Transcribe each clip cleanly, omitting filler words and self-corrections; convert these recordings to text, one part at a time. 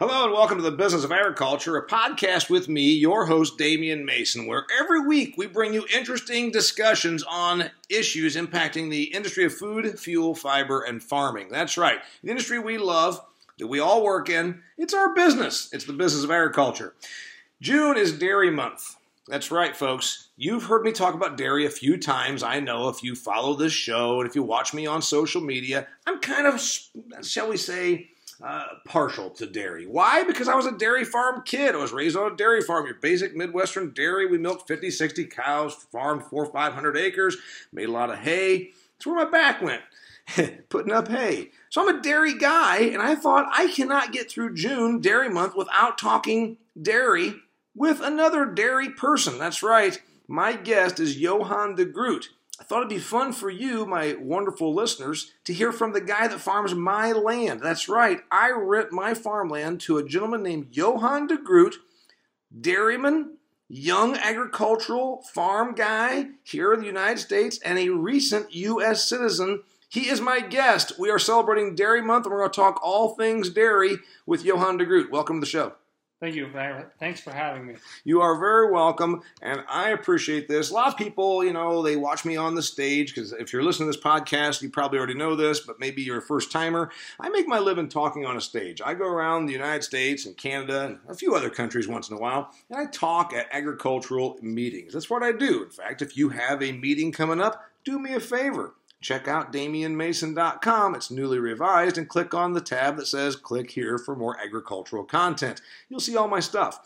Hello and welcome to the Business of Agriculture, a podcast with me, your host, Damian Mason, where every week we bring you interesting discussions on issues impacting the industry of food, fuel, fiber, and farming. That's right. The industry we love, that we all work in, it's our business. It's the business of agriculture. June is Dairy Month. That's right, folks. You've heard me talk about dairy a few times. I know if you follow this show and if you watch me on social media, I'm kind of, shall we say, partial to dairy. Why? Because I was a dairy farm kid. I was raised on a dairy farm, your basic Midwestern dairy. We milked 50, 60 cows, farmed 400 or 500 acres, made a lot of hay. That's where my back went, putting up hay. So I'm a dairy guy, and I thought I cannot get through June, Dairy Month, without talking dairy with another dairy person. That's right. My guest is Johan de Groot. I thought it'd be fun for you, my wonderful listeners, to hear from the guy that farms my land. That's right. I rent my farmland to a gentleman named Johan de Groot, dairyman, young agricultural farm guy here in the United States, and a recent U.S. citizen. He is my guest. We are celebrating Dairy Month, and we're going to talk all things dairy with Johan de Groot. Welcome to the show. Thank you. Thanks for having me. You are very welcome, and I appreciate this. A lot of people, you know, they watch me on the stage, because if you're listening to this podcast, you probably already know this, but maybe you're a first-timer. I make my living talking on a stage. I go around the United States and Canada and a few other countries once in a while, and I talk at agricultural meetings. That's what I do. In fact, if you have a meeting coming up, do me a favor. Check out DamianMason.com. It's newly revised, and click on the tab that says click here for more agricultural content. You'll see all my stuff.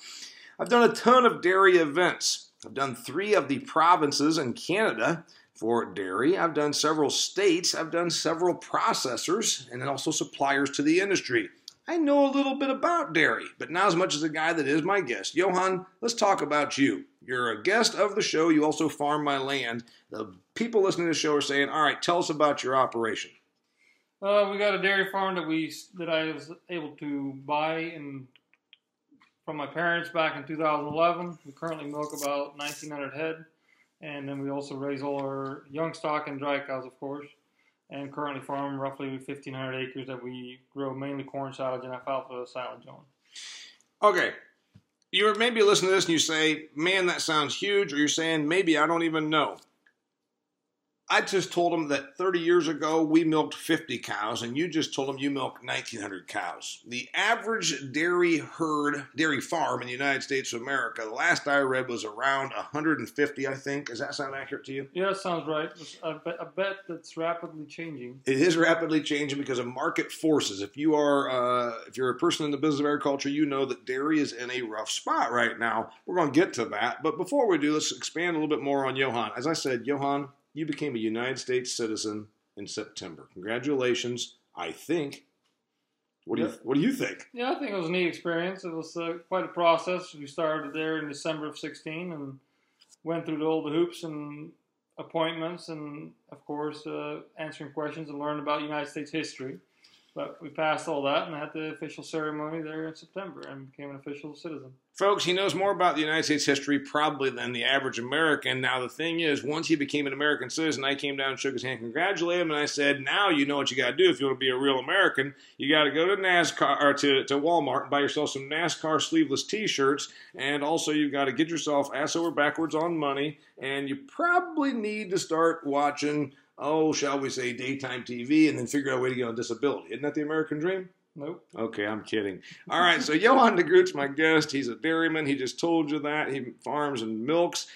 I've done a ton of dairy events. I've done 3 of the provinces in Canada for dairy. I've done several states. I've done several processors and then also suppliers to the industry. I know a little bit about dairy, but not as much as the guy that is my guest. Johan, let's talk about you. You're a guest of the show. You also farm my land. The people listening to the show are saying, all right, tell us about your operation. We got a dairy farm that I was able to buy from my parents back in 2011. We currently milk about 1,900 head, and then we also raise all our young stock and dry cows, of course, and currently farm roughly 1,500 acres that we grow mainly corn silage and alfalfa silage on. Okay. You're maybe listening to this and you say, man, that sounds huge, or you're saying, maybe I don't even know. I just told them that 30 years ago, we milked 50 cows, and you just told them you milked 1,900 cows. The average dairy farm in the United States of America, the last I read was around 150, I think. Does that sound accurate to you? Yeah, that sounds right. I bet that's rapidly changing. It is rapidly changing because of market forces. If you're a person in the business of agriculture, you know that dairy is in a rough spot right now. We're going to get to that. But before we do, let's expand a little bit more on Johan. As I said, Johan, you became a United States citizen in September. Congratulations, I think. What do you think? Yeah, I think it was a neat experience. It was quite a process. We started there in December of 2016 and went through all the hoops and appointments and, of course, answering questions and learned about United States history. But we passed all that and had the official ceremony there in September and became an official citizen. Folks, he knows more about the United States history probably than the average American. Now, the thing is, once he became an American citizen, I came down and shook his hand, congratulated him, and I said, now you know what you got to do if you want to be a real American. You got to go to NASCAR or to Walmart and buy yourself some NASCAR sleeveless T-shirts, and also you've got to get yourself ass over backwards on money, and you probably need to start watching, shall we say, daytime TV, and then figure out a way to get on disability. Isn't that the American dream? Nope. Okay, I'm kidding. All right, so Johan de Groot's my guest. He's a dairyman. He just told you that. He farms and milks.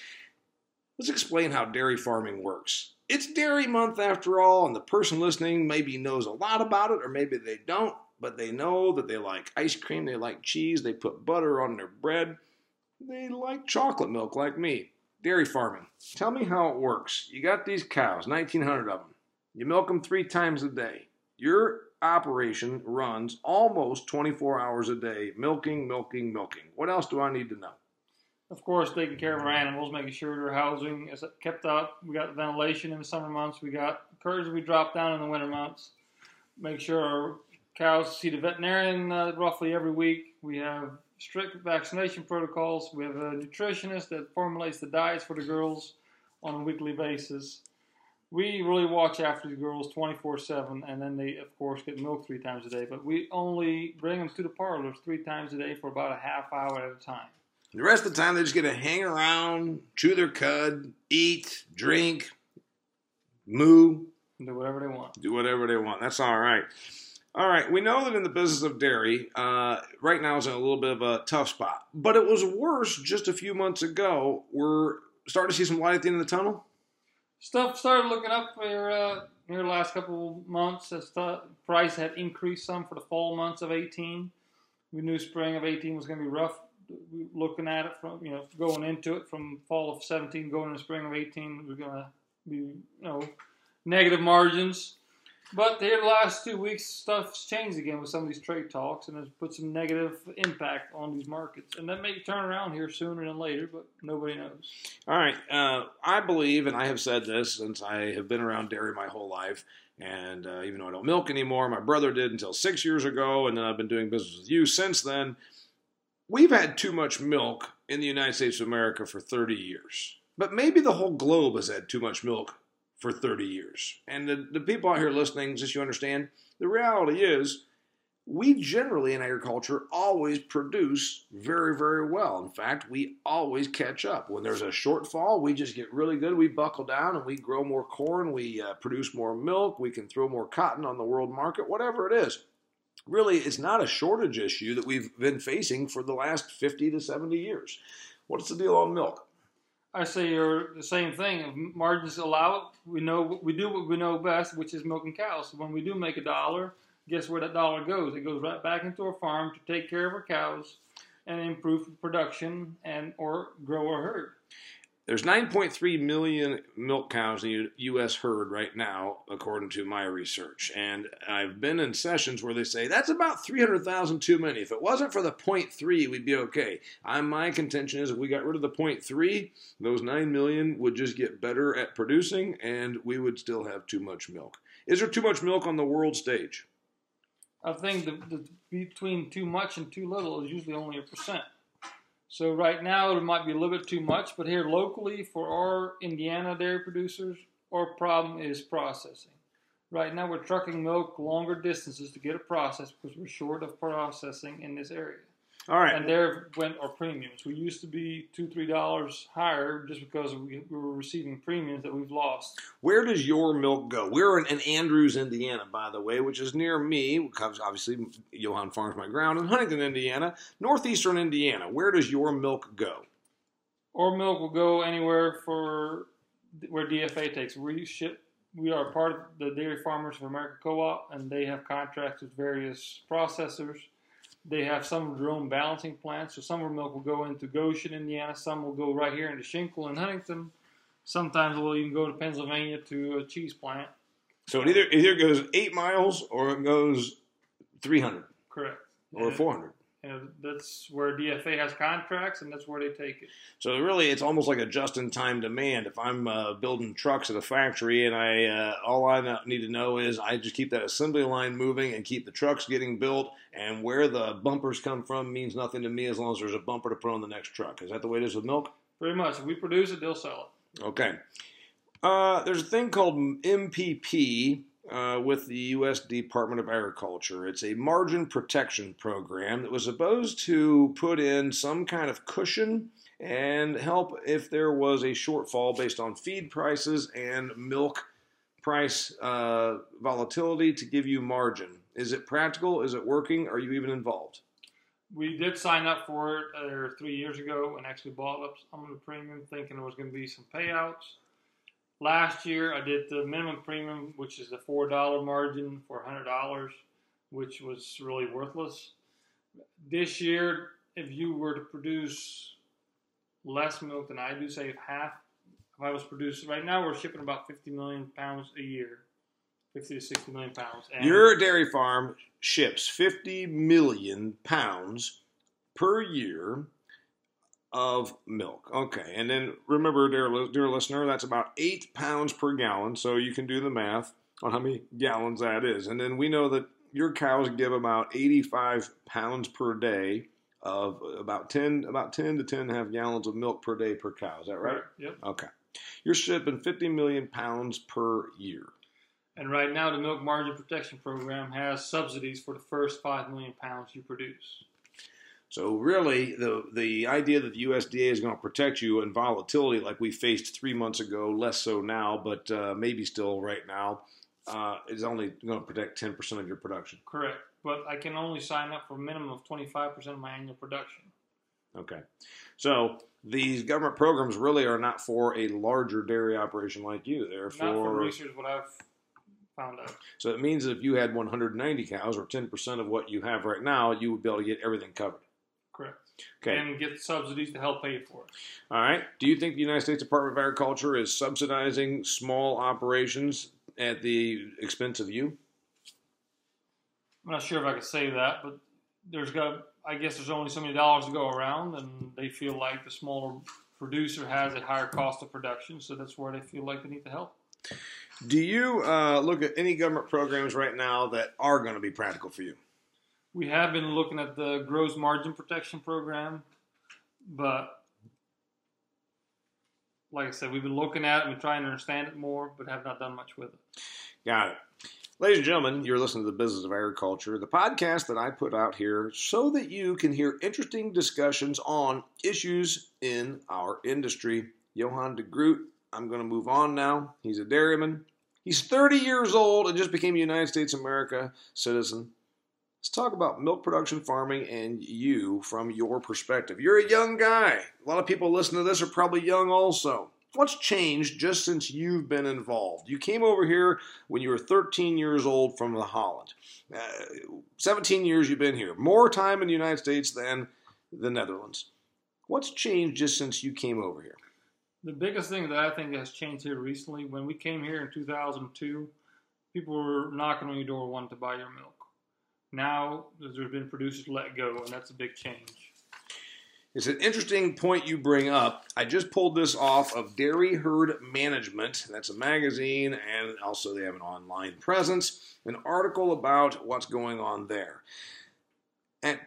Let's explain how dairy farming works. It's Dairy Month after all, and the person listening maybe knows a lot about it, or maybe they don't, but they know that they like ice cream, they like cheese, they put butter on their bread, they like chocolate milk like me. Dairy farming. Tell me how it works. You got these cows, 1,900 of them. You milk them 3 times a day. Your operation runs almost 24 hours a day, milking. What else do I need to know? Of course, taking care of our animals, making sure their housing is kept up. We got ventilation in the summer months. We got curds we drop down in the winter months. Make sure our cows see the veterinarian roughly every week. We have strict vaccination protocols. We have a nutritionist that formulates the diets for the girls on a weekly basis. we really watch after the girls 24/7, and then they, of course, get milk 3 times a day. But we only bring them to the parlors 3 times a day for about a half hour at a time. The rest of the time, they're just going to hang around, chew their cud, eat, drink, moo. Do whatever they want. Do whatever they want. That's all right. All right. We know that in the business of dairy, right now is in a little bit of a tough spot. But it was worse just a few months ago. We're starting to see some light at the end of the tunnel? Stuff started looking up here the last couple months. Price had increased some for the fall months of 18. We knew spring of 18 was going to be rough. Looking at it from, going into it from fall of 17, going into spring of 18, we're going to be, negative margins. But here the last 2 weeks, stuff's changed again with some of these trade talks, and it's put some negative impact on these markets. And that may turn around here sooner than later, but nobody knows. All right. I believe, and I have said this since I have been around dairy my whole life, and even though I don't milk anymore, my brother did until 6 years ago, and then I've been doing business with you since then. We've had too much milk in the United States of America for 30 years. But maybe the whole globe has had too much milk for 30 years. And the people out here listening, just you understand, the reality is we generally in agriculture always produce very, very well. In fact, we always catch up. When there's a shortfall, we just get really good. We buckle down and we grow more corn. We produce more milk. We can throw more cotton on the world market, whatever it is. Really, it's not a shortage issue that we've been facing for the last 50 to 70 years. What's the deal on milk? I say you're the same thing. If margins allow it, we do what we know best, which is milking cows. So when we do make a dollar, guess where that dollar goes? It goes right back into our farm to take care of our cows and improve production and or grow our herd. There's 9.3 million milk cows in the U.S. herd right now, according to my research. And I've been in sessions where they say, that's about 300,000 too many. If it wasn't for the 0.3, we'd be okay. My contention is if we got rid of the 0.3, those 9 million would just get better at producing, and we would still have too much milk. Is there too much milk on the world stage? I think the between too much and too little is usually only a %. So right now, it might be a little bit too much, but here locally for our Indiana dairy producers, our problem is processing. Right now, we're trucking milk longer distances to get it processed because we're short of processing in this area. All right. And there went our premiums. We used to be $2, $3 higher just because we were receiving premiums that we've lost. Where does your milk go? We're in Andrews, Indiana, by the way, which is near me, because obviously Johan farms my ground, in Huntington, Indiana, northeastern Indiana. Where does your milk go? Our milk will go anywhere for where DFA takes. We are part of the Dairy Farmers of America co-op, and they have contracts with various processors. They have some of their own balancing plants, so some of our milk will go into Goshen, Indiana. Some will go right here into Schinkel and Huntington. Sometimes we'll even go to Pennsylvania to a cheese plant. So it either goes 8 miles or it goes 300. Correct. Or 400. And that's where DFA has contracts, and that's where they take it. So really, it's almost like a just-in-time demand. If I'm building trucks at a factory, and all I need to know is I just keep that assembly line moving and keep the trucks getting built, and where the bumpers come from means nothing to me as long as there's a bumper to put on the next truck. Is that the way it is with milk? Pretty much. If we produce it, they'll sell it. Okay. There's a thing called MPP. With the U.S. Department of Agriculture. It's a margin protection program that was supposed to put in some kind of cushion and help if there was a shortfall based on feed prices and milk price volatility to give you margin. Is it practical? Is it working? Are you even involved? We did sign up for it 3 years ago and actually bought up some of the premium thinking there was going to be some payouts. Last year, I did the minimum premium, which is the $4 margin for $100, which was really worthless. This year, if you were to produce less milk than I do, say half, if I was producing, right now we're shipping about 50 million pounds a year, 50 to 60 million pounds. And your dairy farm ships 50 million pounds per year of milk. Okay, and then remember, dear listener, that's about 8 pounds per gallon, so you can do the math on how many gallons that is. And then we know that your cows give about 85 pounds per day of about 10 to 10 and a half gallons of milk per day per cow. Is that right? Yep. Okay. You're shipping 50 million pounds per year. And right now the Milk Margin Protection Program has subsidies for the first 5 million pounds you produce. So really, the idea that the USDA is going to protect you in volatility like we faced 3 months ago, less so now, but maybe still right now, is only going to protect 10% of your production. Correct. But I can only sign up for a minimum of 25% of my annual production. Okay. So these government programs really are not for a larger dairy operation like you. They're for... Not for research, what I've found out. So it means that if you had 190 cows or 10% of what you have right now, you would be able to get everything covered. Correct. Okay. And get subsidies to help pay for it. All right. Do you think the United States Department of Agriculture is subsidizing small operations at the expense of you? I'm not sure if I could say that, but I guess there's only so many dollars to go around, and they feel like the smaller producer has a higher cost of production, so that's where they feel like they need the help. Do you look at any government programs right now that are going to be practical for you? We have been looking at the Gross Margin Protection Program, but like I said, we've been looking at it and trying to understand it more, but have not done much with it. Got it. Ladies and gentlemen, you're listening to The Business of Agriculture, the podcast that I put out here so that you can hear interesting discussions on issues in our industry. Johan de Groot, I'm going to move on now. He's a dairyman. He's 30 years old and just became a United States of America citizen. Let's talk about milk production, farming, and you from your perspective. You're a young guy. A lot of people listening to this are probably young also. What's changed just since you've been involved? You came over here when you were 13 years old from Holland. 17 years you've been here. More time in the United States than the Netherlands. What's changed just since you came over here? The biggest thing that I think has changed here recently, when we came here in 2002, people were knocking on your door wanting to buy your milk. Now, there's been producers let go, and that's a big change. It's an interesting point you bring up. I just pulled this off of Dairy Herd Management. That's a magazine, and also they have an online presence. An article about what's going on there. And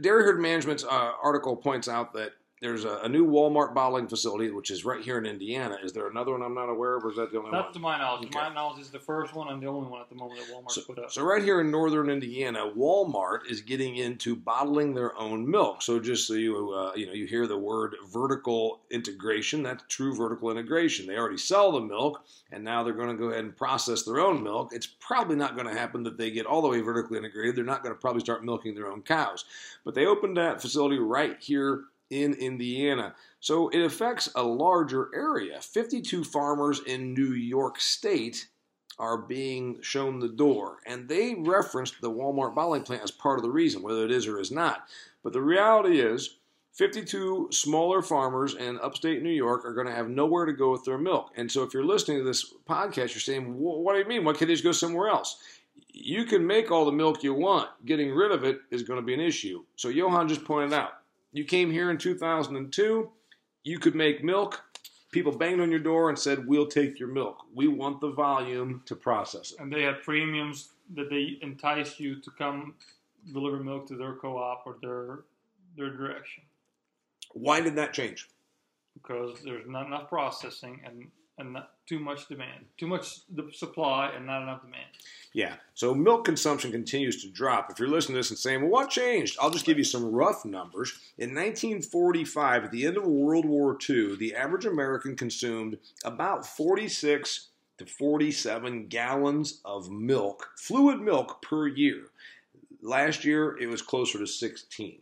Dairy Herd Management's article points out that there's a new Walmart bottling facility, which is right here in Indiana. Is there another one I'm not aware of, or is that the only one? Not to my knowledge. Okay. My knowledge is the first one and the only one at the moment that Walmart's put up. So right here in northern Indiana, Walmart is getting into bottling their own milk. So just so you you hear the word vertical integration, that's true vertical integration. They already sell the milk, and now they're going to go ahead and process their own milk. It's probably not going to happen that they get all the way vertically integrated. They're not going to probably start milking their own cows. But they opened that facility right here in Indiana. So it affects a larger area. 52 farmers in New York State are being shown the door, and they referenced the Walmart bottling plant as part of the reason, whether it is or is not. But the reality is 52 smaller farmers in upstate New York are going to have nowhere to go with their milk. And so if you're listening to this podcast, you're saying, what do you mean? Why can't they just go somewhere else? You can make all the milk you want. Getting rid of it is going to be an issue. So Johan just pointed out, you came here in 2002, you could make milk, people banged on your door and said, we'll take your milk. We want the volume to process it. And they had premiums that they enticed you to come deliver milk to their co-op or their direction. Why did that change? Because there's not enough processing and not too much demand. Too much supply and not enough demand. Yeah. So milk consumption continues to drop. If you're listening to this and saying, well, what changed? I'll just give you some rough numbers. In 1945, at the end of World War II, the average American consumed about 46 to 47 gallons of milk, fluid milk, per year. Last year, it was closer to 16.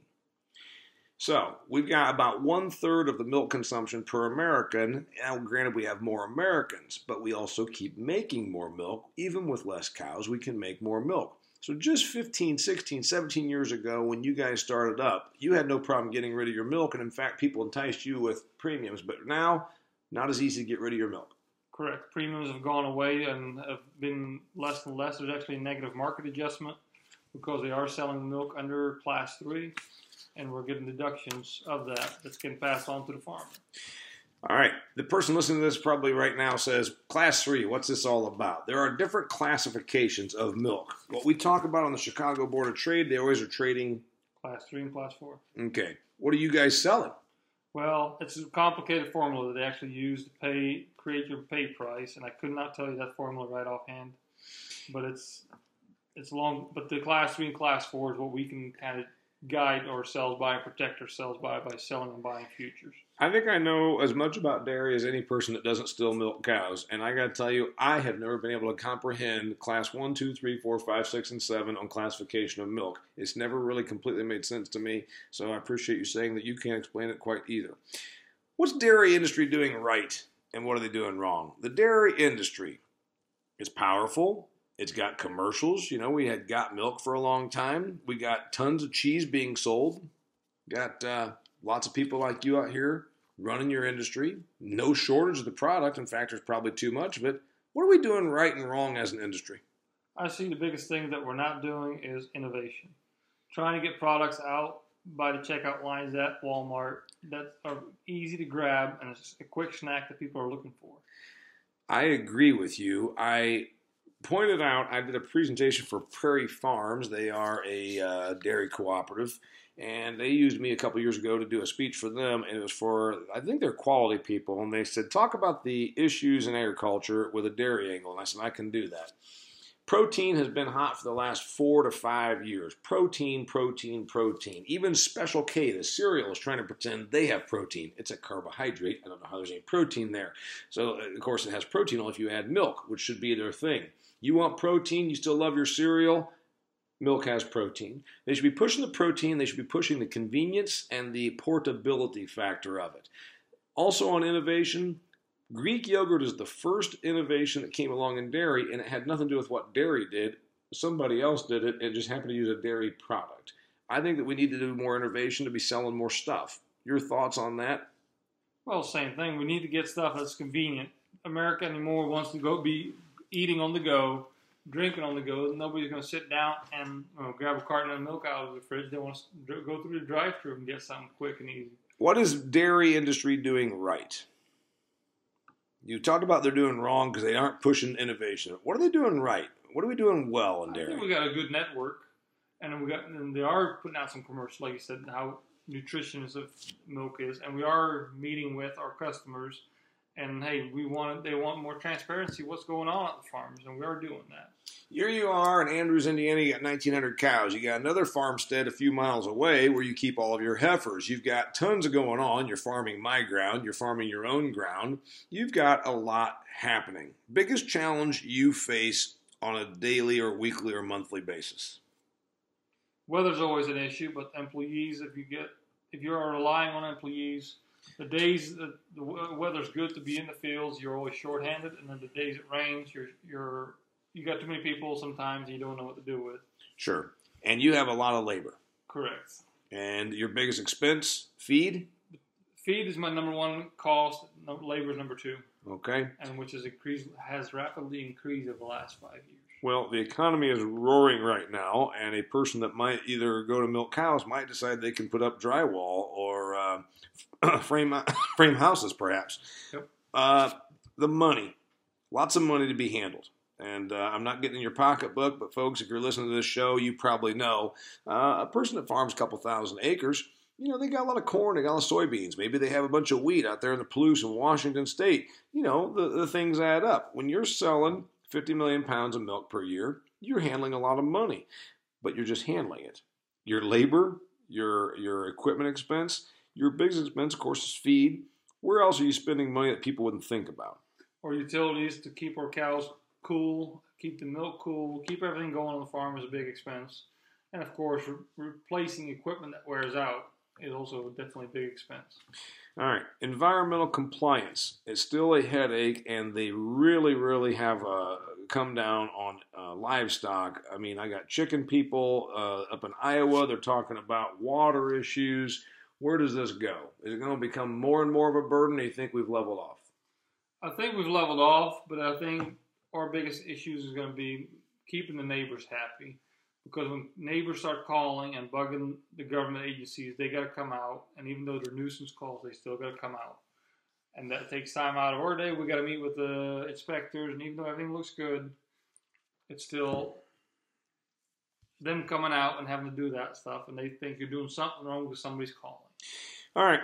So we've got about 1/3 of the milk consumption per American. Now, granted, we have more Americans, but we also keep making more milk. Even with less cows, we can make more milk. So just 15, 16, 17 years ago when you guys started up, you had no problem getting rid of your milk, and in fact, people enticed you with premiums. But now, not as easy to get rid of your milk. Correct. Premiums have gone away and have been less and less. There's actually a negative market adjustment because they are selling milk under Class 3. And we're getting deductions of that's getting passed on to the farmer. All right. The person listening to this probably right now says, Class 3, what's this all about? There are different classifications of milk. What we talk about on the Chicago Board of Trade, they always are trading... Class 3 and Class 4. Okay. What are you guys selling? Well, it's a complicated formula that they actually use to create your pay price, and I could not tell you that formula right offhand. But it's long. But the class 3 and class 4 is what we can kind of guide ourselves by and protect ourselves by selling and buying futures. I think I know as much about dairy as any person that doesn't still milk cows, and I got to tell you, I have never been able to comprehend class 1, 2, 3, 4, 5, 6, and 7 on classification of milk. It's never really completely made sense to me, so I appreciate you saying that you can't explain it quite either. What's dairy industry doing right, and what are they doing wrong? The dairy industry is powerful. It's got commercials. You know, we had Got Milk for a long time. We got tons of cheese being sold. Got lots of people like you out here running your industry. No shortage of the product. In fact, there's probably too much. But what are we doing right and wrong as an industry? I see the biggest thing that we're not doing is innovation. Trying to get products out by the checkout lines at Walmart that are easy to grab and it's a quick snack that people are looking for. I agree with you. I pointed out, I did a presentation for Prairie Farms. They are a dairy cooperative, and they used me a couple years ago to do a speech for them, and it was for, I think they're quality people, and they said, talk about the issues in agriculture with a dairy angle, and I said, I can do that. Protein has been hot for the last 4 to 5 years. Protein, protein, protein. Even Special K, the cereal, is trying to pretend they have protein. It's a carbohydrate. I don't know how there's any protein there. So, of course, it has protein only if you add milk, which should be their thing. You want protein, you still love your cereal, milk has protein. They should be pushing the protein, they should be pushing the convenience and the portability factor of it. Also on innovation, Greek yogurt is the first innovation that came along in dairy, and it had nothing to do with what dairy did. Somebody else did it, and just happened to use a dairy product. I think that we need to do more innovation to be selling more stuff. Your thoughts on that? Well, same thing. We need to get stuff that's convenient. America anymore wants to go be eating on the go, drinking on the go. Nobody's going to sit down and grab a carton of milk out of the fridge. They want to go through the drive-thru and get something quick and easy. What is dairy industry doing right? You talked about they're doing wrong because they aren't pushing innovation. What are they doing right? What are we doing well in dairy? I think we got a good network, and they are putting out some commercials, like you said, how nutritious of milk is, and we are meeting with our customers. And hey, they want more transparency. What's going on at the farms, and we are doing that. Here you are in Andrews, Indiana. You got 1,900 cows. You got another farmstead a few miles away where you keep all of your heifers. You've got tons of going on. You're farming my ground. You're farming your own ground. You've got a lot happening. Biggest challenge you face on a daily or weekly or monthly basis? Weather's always an issue, but employees. If you are relying on employees. The days that the weather's good to be in the fields, you're always shorthanded, and then the days it rains, you got too many people sometimes, and you don't know what to do with. Sure. And you have a lot of labor. Correct. And your biggest expense, feed? Feed is my number one cost. Labor is number 2. Okay. And which has rapidly increased over the last 5 years. Well, the economy is roaring right now, and a person that might either go to milk cows might decide they can put up drywall or frame houses, perhaps. Yep. The money. Lots of money to be handled. And I'm not getting in your pocketbook, but folks, if you're listening to this show, you probably know. A person that farms a couple thousand acres, they got a lot of corn, they got a lot of soybeans. Maybe they have a bunch of wheat out there in the Palouse in Washington State. The things add up. When you're selling 50 million pounds of milk per year, you're handling a lot of money, but you're just handling it. Your labor, your equipment expense, your biggest expense, of course, is feed. Where else are you spending money that people wouldn't think about? Or utilities to keep our cows cool, keep the milk cool, keep everything going on the farm is a big expense. And, of course, replacing equipment that wears out is also definitely a big expense. All right. Environmental compliance is still a headache, and they really, really have come down on livestock. I mean, I got chicken people up in Iowa. They're talking about water issues. Where does this go? Is it going to become more and more of a burden, or do you think we've leveled off? I think we've leveled off, but I think our biggest issues is going to be keeping the neighbors happy. Because when neighbors start calling and bugging the government agencies, they got to come out. And even though they're nuisance calls, they still got to come out. And that takes time out of our day. We got to meet with the inspectors. And even though everything looks good, it's still them coming out and having to do that stuff. And they think you're doing something wrong because somebody's calling. All right.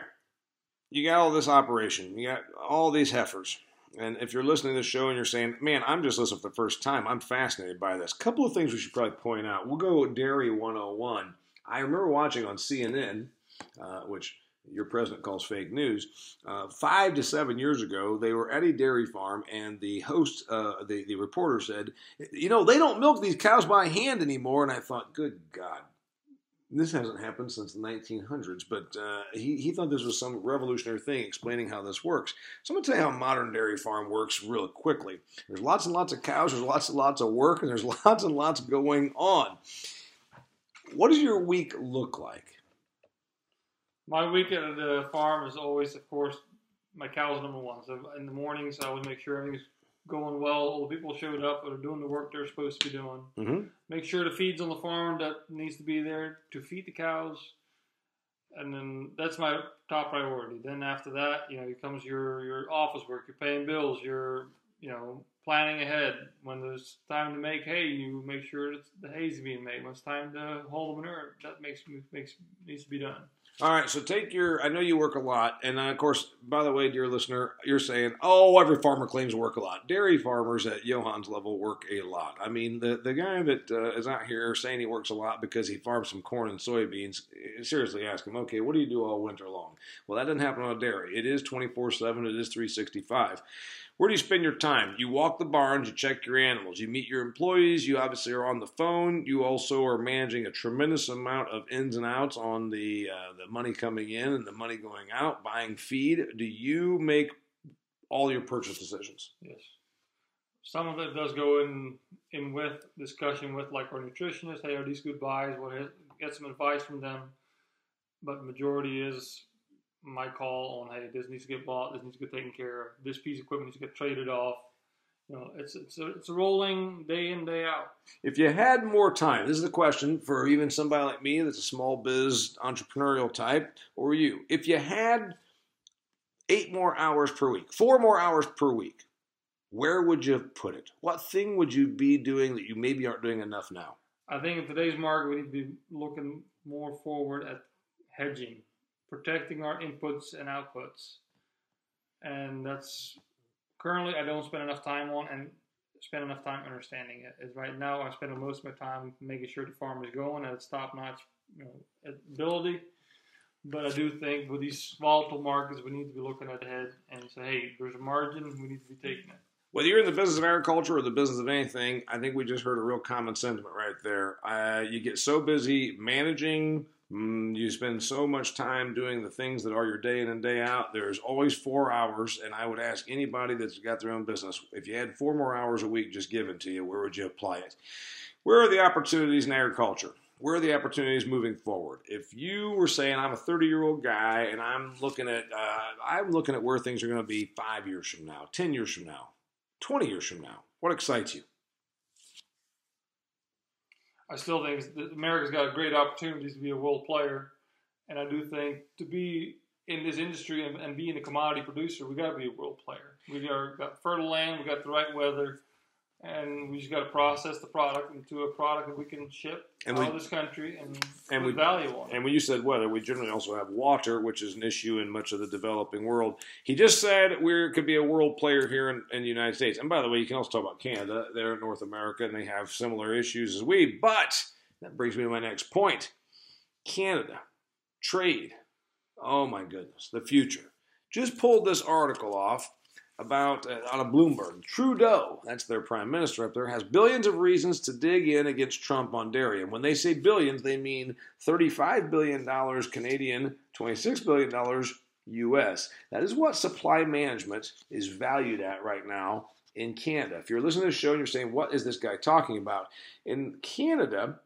you got all this operation, you got all these heifers. And if you're listening to this show and you're saying, man, I'm just listening for the first time, I'm fascinated by this. A couple of things we should probably point out. We'll go with Dairy 101. I remember watching on CNN, which your president calls fake news, 5 to 7 years ago, they were at a dairy farm, and the host, the reporter said, you know, they don't milk these cows by hand anymore. And I thought, good God. This hasn't happened since the 1900s, but he thought this was some revolutionary thing explaining how this works. So I'm going to tell you how modern dairy farm works real quickly. There's lots and lots of cows, there's lots and lots of work, and there's lots and lots going on. What does your week look like? My week at the farm is always, of course, my cows number one. So in the mornings, I always make sure everything's going well, all the people showed up that are doing the work they're supposed to be doing. Mm-hmm. Make sure the feed's on the farm that needs to be there to feed the cows. And then that's my top priority. Then after that, you know, it comes your office work, you're paying bills, you're, you know, planning ahead. When there's time to make hay, you make sure that the hay's being made. When it's time to haul the manure, that needs to be done. All right, so take your, I know you work a lot, and of course, by the way, dear listener, you're saying, oh, every farmer claims to work a lot. Dairy farmers at Johan's level work a lot. I mean, the guy that is out here saying he works a lot because he farms some corn and soybeans, seriously ask him, okay, what do you do all winter long? Well, that doesn't happen on a dairy. It is 24/7, it is 365. Where do you spend your time? You walk the barns, you check your animals, you meet your employees, you obviously are on the phone, you also are managing a tremendous amount of ins and outs on the money coming in and the money going out, buying feed. Do you make all your purchase decisions? Yes. Some of it does go in with discussion with like our nutritionist, hey, are these good buys? What is, get some advice from them, but majority is my call on, hey, this needs to get bought, this needs to get taken care of, this piece of equipment needs to get traded off. You know, it's a rolling day in, day out. If you had more time, this is the question for even somebody like me that's a small biz entrepreneurial type, or you. If you had 4 more hours per week, where would you put it? What thing would you be doing that you maybe aren't doing enough now? I think in today's market, we need to be looking more forward at hedging. Protecting our inputs and outputs, and that's currently I don't spend enough time on and spend enough time understanding it. Is right now I'm spending most of my time making sure the farm is going at its top-notch, you know, ability. But I do think with these volatile markets, we need to be looking ahead and say, hey, there's a margin, we need to be taking it. Whether you're in the business of agriculture or the business of anything, I think we just heard a real common sentiment right there. You get so busy managing. You spend so much time doing the things that are your day in and day out. There's always 4 hours, and I would ask anybody that's got their own business, if you had 4 more hours a week just given to you, where would you apply it? Where are the opportunities in agriculture? Where are the opportunities moving forward? If you were saying, I'm a 30-year-old guy, and I'm looking at where things are going to be 5 years from now, 10 years from now, 20 years from now, what excites you? I still think that America's got great opportunities to be a world player, and I do think to be in this industry and being a commodity producer, we got to be a world player. We got fertile land, we got the right weather, and we just got to process the product into a product that we can ship out of this country and put value on it. And when you said weather, we generally also have water, which is an issue in much of the developing world. He just said we could be a world player here in the United States. And by the way, you can also talk about Canada. They're in North America, and they have similar issues as we. But that brings me to my next point. Canada, trade. Oh, my goodness, the future. Just pulled this article off. About on a Bloomberg, Trudeau, that's their prime minister up there, has billions of reasons to dig in against Trump on dairy. And when they say billions, they mean $35 billion Canadian, $26 billion U.S. That is what supply management is valued at right now in Canada. If you're listening to this show and you're saying, what is this guy talking about? In Canada,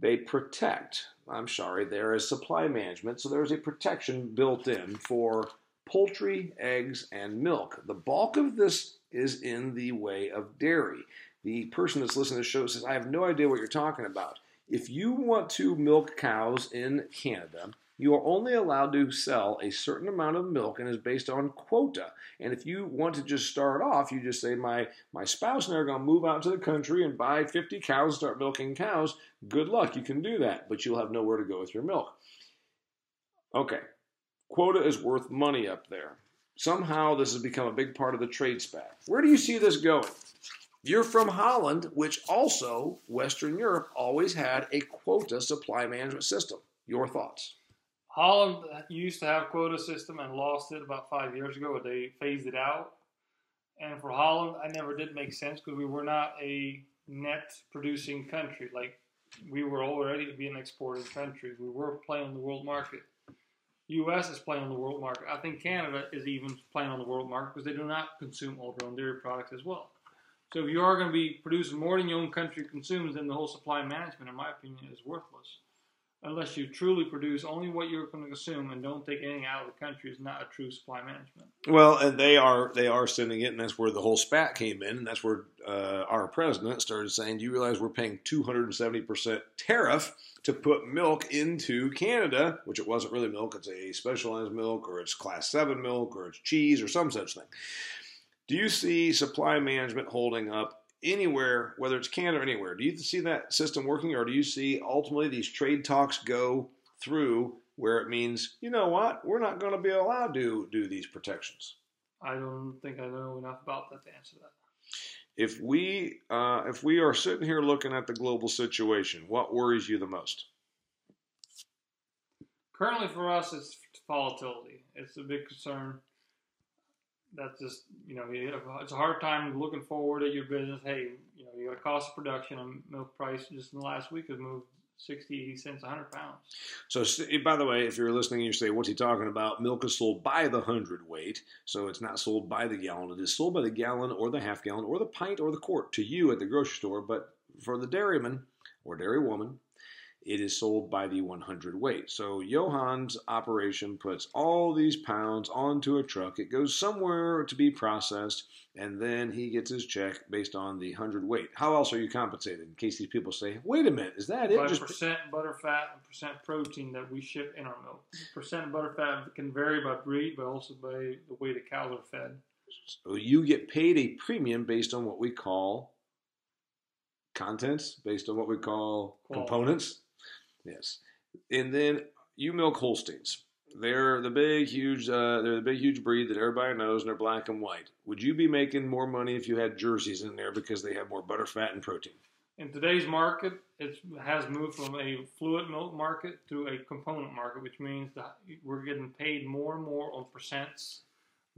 they protect, there is supply management, so there is a protection built in for poultry, eggs, and milk. The bulk of this is in the way of dairy. The person that's listening to the show says, I have no idea what you're talking about. If you want to milk cows in Canada, you are only allowed to sell a certain amount of milk and is based on quota. And if you want to just start off, you just say, my spouse and I are going to move out to the country and buy 50 cows, start milking cows. Good luck. You can do that, but you'll have nowhere to go with your milk. Okay. Quota is worth money up there. Somehow this has become a big part of the trade spec. Where do you see this going? You're from Holland, which also Western Europe always had a quota supply management system. Your thoughts? Holland used to have a quota system and lost it about 5 years ago. They phased it out. And for Holland, it never did make sense because we were not a net producing country. Like, we were already being exporting countries. We were playing on the world market. U.S. is playing on the world market. I think Canada is even playing on the world market because they do not consume all their own dairy products as well. So if you are going to be producing more than your own country consumes, then the whole supply management, in my opinion, is worthless. Unless you truly produce only what you're going to consume and don't take anything out of the country, is not a true supply management. Well, and they are sending it, and that's where the whole spat came in, and that's where our president started saying, do you realize we're paying 270% tariff to put milk into Canada, which it wasn't really milk, it's a specialized milk, or it's class 7 milk, or it's cheese, or some such thing. Do you see supply management holding up anywhere, whether it's Canada or anywhere? Do you see that system working, or do you see ultimately these trade talks go through where it means, you know what, we're not going to be allowed to do these protections? I don't think I know enough about that to answer that. If we are sitting here looking at the global situation, what worries you the most? Currently for us, it's volatility. It's a big concern. That's just, you know, it's a hard time looking forward at your business. Hey, you know, you got a cost of production, and milk price just in the last week has moved 60, 80 cents, 100 pounds. So, by the way, if you're listening and you say, what's he talking about? Milk is sold by the hundredweight, so it's not sold by the gallon. It is sold by the gallon or the half gallon or the pint or the quart to you at the grocery store. But for the dairyman or dairy woman, it is sold by the 100 weight. So Johan's operation puts all these pounds onto a truck. It goes somewhere to be processed, and then he gets his check based on the 100 weight. How else are you compensated? In case these people say, wait a minute, is that it? By percent butter, fat, and percent protein that we ship in our milk. Percent butter, fat can vary by breed, but also by the way the cows are fed. So you get paid a premium based on what we call contents, based on what we call components. Yes, and then you milk Holsteins. They're the big, huge. They're the big, huge breed that everybody knows, and they're black and white. Would you be making more money if you had Jerseys in there because they have more butter, fat, and protein? In today's market, it has moved from a fluid milk market to a component market, which means that we're getting paid more and more on percents,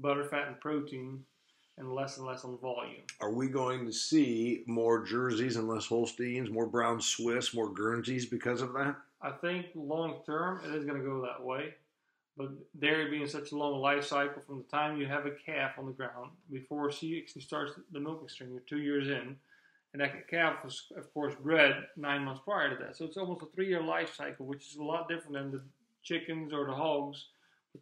butter, fat, and protein, and less on volume. Are we going to see more Jerseys and less Holsteins, more brown Swiss, more Guernseys because of that? I think long term it is going to go that way. But dairy being such a long life cycle, from the time you have a calf on the ground, before she actually starts the milking string, you're 2 years in. And that calf was, of course, bred 9 months prior to that. So it's almost a 3-year life cycle, which is a lot different than the chickens or the hogs,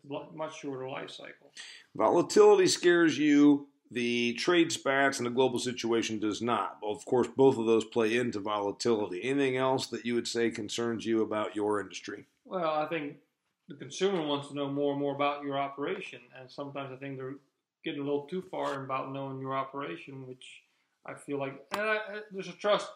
with a much shorter life cycle. Volatility scares you. The trade spats and the global situation does not. Of course, both of those play into volatility. Anything else that you would say concerns you about your industry? Well, I think the consumer wants to know more and more about your operation. And sometimes I think they're getting a little too far about knowing your operation, which I feel like there's a trust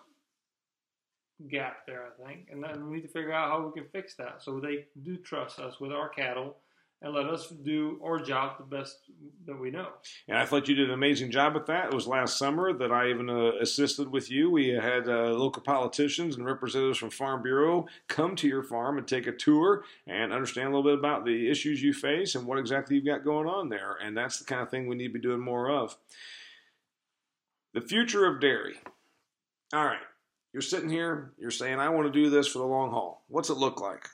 gap there, I think. And then we need to figure out how we can fix that so they do trust us with our cattle and let us do our job the best that we know. And I thought you did an amazing job at that. It was last summer that I even assisted with you. We had local politicians and representatives from Farm Bureau come to your farm and take a tour and understand a little bit about the issues you face and what exactly you've got going on there. And that's the kind of thing we need to be doing more of. The future of dairy. All right. You're sitting here. You're saying, I want to do this for the long haul. What's it look like?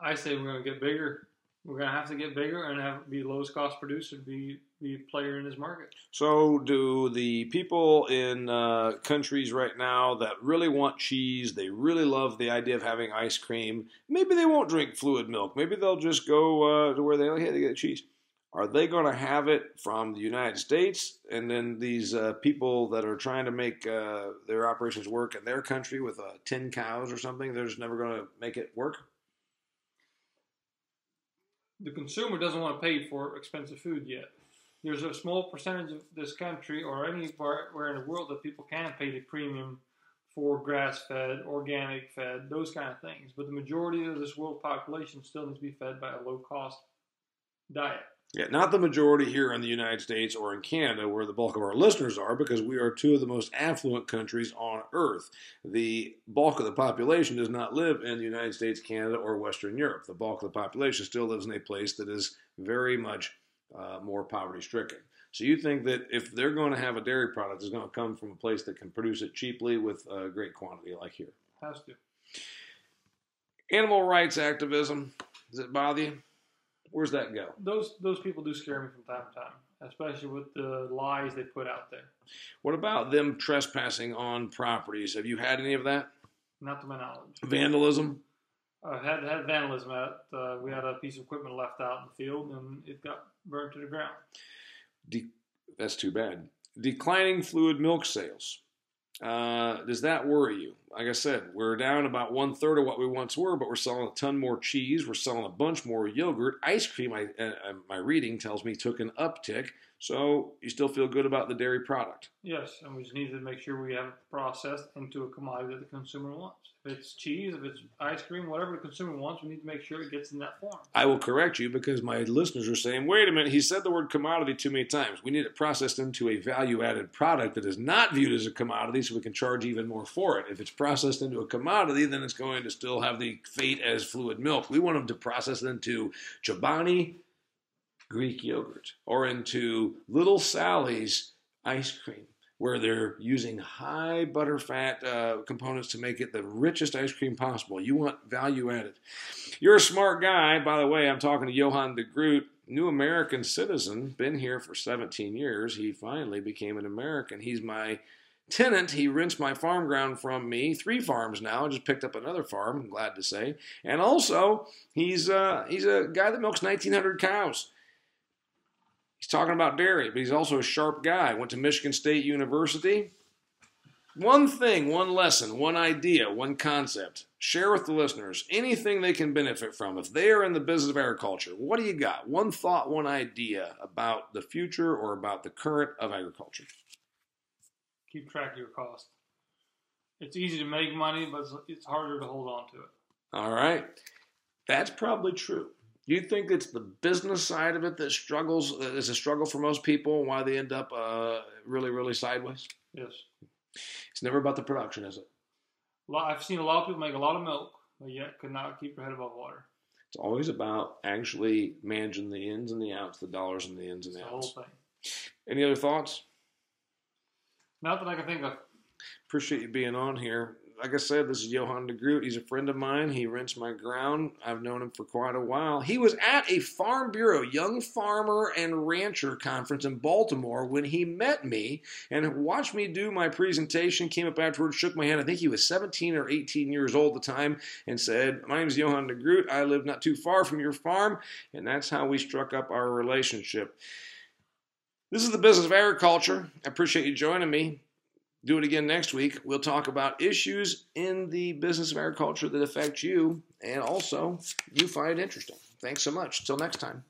I say we're going to get bigger. We're going to have to get bigger and be the lowest cost producer, be the player in this market. So do the people in countries right now that really want cheese, they really love the idea of having ice cream, maybe they won't drink fluid milk. Maybe they'll just go to where they get cheese. Are they going to have it from the United States? And then these people that are trying to make their operations work in their country with 10 cows or something, they're just never going to make it work? The consumer doesn't want to pay for expensive food yet. There's a small percentage of this country or anywhere in the world that people can pay the premium for grass-fed, organic-fed, those kind of things. But the majority of this world population still needs to be fed by a low-cost diet. Yeah, not the majority here in the United States or in Canada, where the bulk of our listeners are, because we are two of the most affluent countries on earth. The bulk of the population does not live in the United States, Canada, or Western Europe. The bulk of the population still lives in a place that is very much more poverty-stricken. So you think that if they're going to have a dairy product, it's going to come from a place that can produce it cheaply with a great quantity like here. Has to. Animal rights activism, does it bother you? Where's that go? Those people do scare me from time to time, especially with the lies they put out there. What about them trespassing on properties? Have you had any of that? Not to my knowledge. Vandalism? I've had vandalism. We had a piece of equipment left out in the field, and it got burned to the ground. That's too bad. Declining fluid milk sales. Does that worry you? Like I said, we're down about 1/3 of what we once were, but we're selling a ton more cheese. We're selling a bunch more yogurt. Ice cream, my reading tells me, took an uptick. So you still feel good about the dairy product? Yes, and we just need to make sure we have it processed into a commodity that the consumer wants. If it's cheese, if it's ice cream, whatever the consumer wants, we need to make sure it gets in that form. I will correct you because my listeners are saying, wait a minute, he said the word commodity too many times. We need it processed into a value-added product that is not viewed as a commodity so we can charge even more for it. If it's processed into a commodity, then it's going to still have the fate as fluid milk. We want them to process it into Chobani Greek yogurt, or into Little Sally's ice cream, where they're using high butterfat components to make it the richest ice cream possible. You want value added. You're a smart guy. By the way, I'm talking to Johan de Groot, new American citizen, been here for 17 years. He finally became an American. He's my tenant. He rents my farm ground from me. 3 farms now. I just picked up another farm, I'm glad to say. And also, he's a guy that milks 1,900 cows. He's talking about dairy, but he's also a sharp guy. Went to Michigan State University. One thing, one lesson, one idea, one concept. Share with the listeners anything they can benefit from. If they are in the business of agriculture, what do you got? One thought, one idea about the future or about the current of agriculture. Keep track of your cost. It's easy to make money, but it's harder to hold on to it. All right. That's probably true. Do you think it's the business side of it that struggles, that is a struggle for most people, and why they end up really, really sideways? Yes. It's never about the production, is it? I've seen a lot of people make a lot of milk, but yet could not keep their head above water. It's always about actually managing the ins and the outs, the dollars and the ins and outs. The whole thing. Any other thoughts? Not that I can think of. Appreciate you being on here. Like I said, this is Johan de Groot. He's a friend of mine. He rents my ground. I've known him for quite a while. He was at a Farm Bureau, Young Farmer and Rancher Conference in Baltimore when he met me and watched me do my presentation, came up afterwards, shook my hand. I think he was 17 or 18 years old at the time and said, my name is Johan de Groot. I live not too far from your farm. And that's how we struck up our relationship. This is the business of agriculture. I appreciate you joining me. Do it again next week. We'll talk about issues in the business of agriculture that affect you and also you find interesting. Thanks so much. Till next time.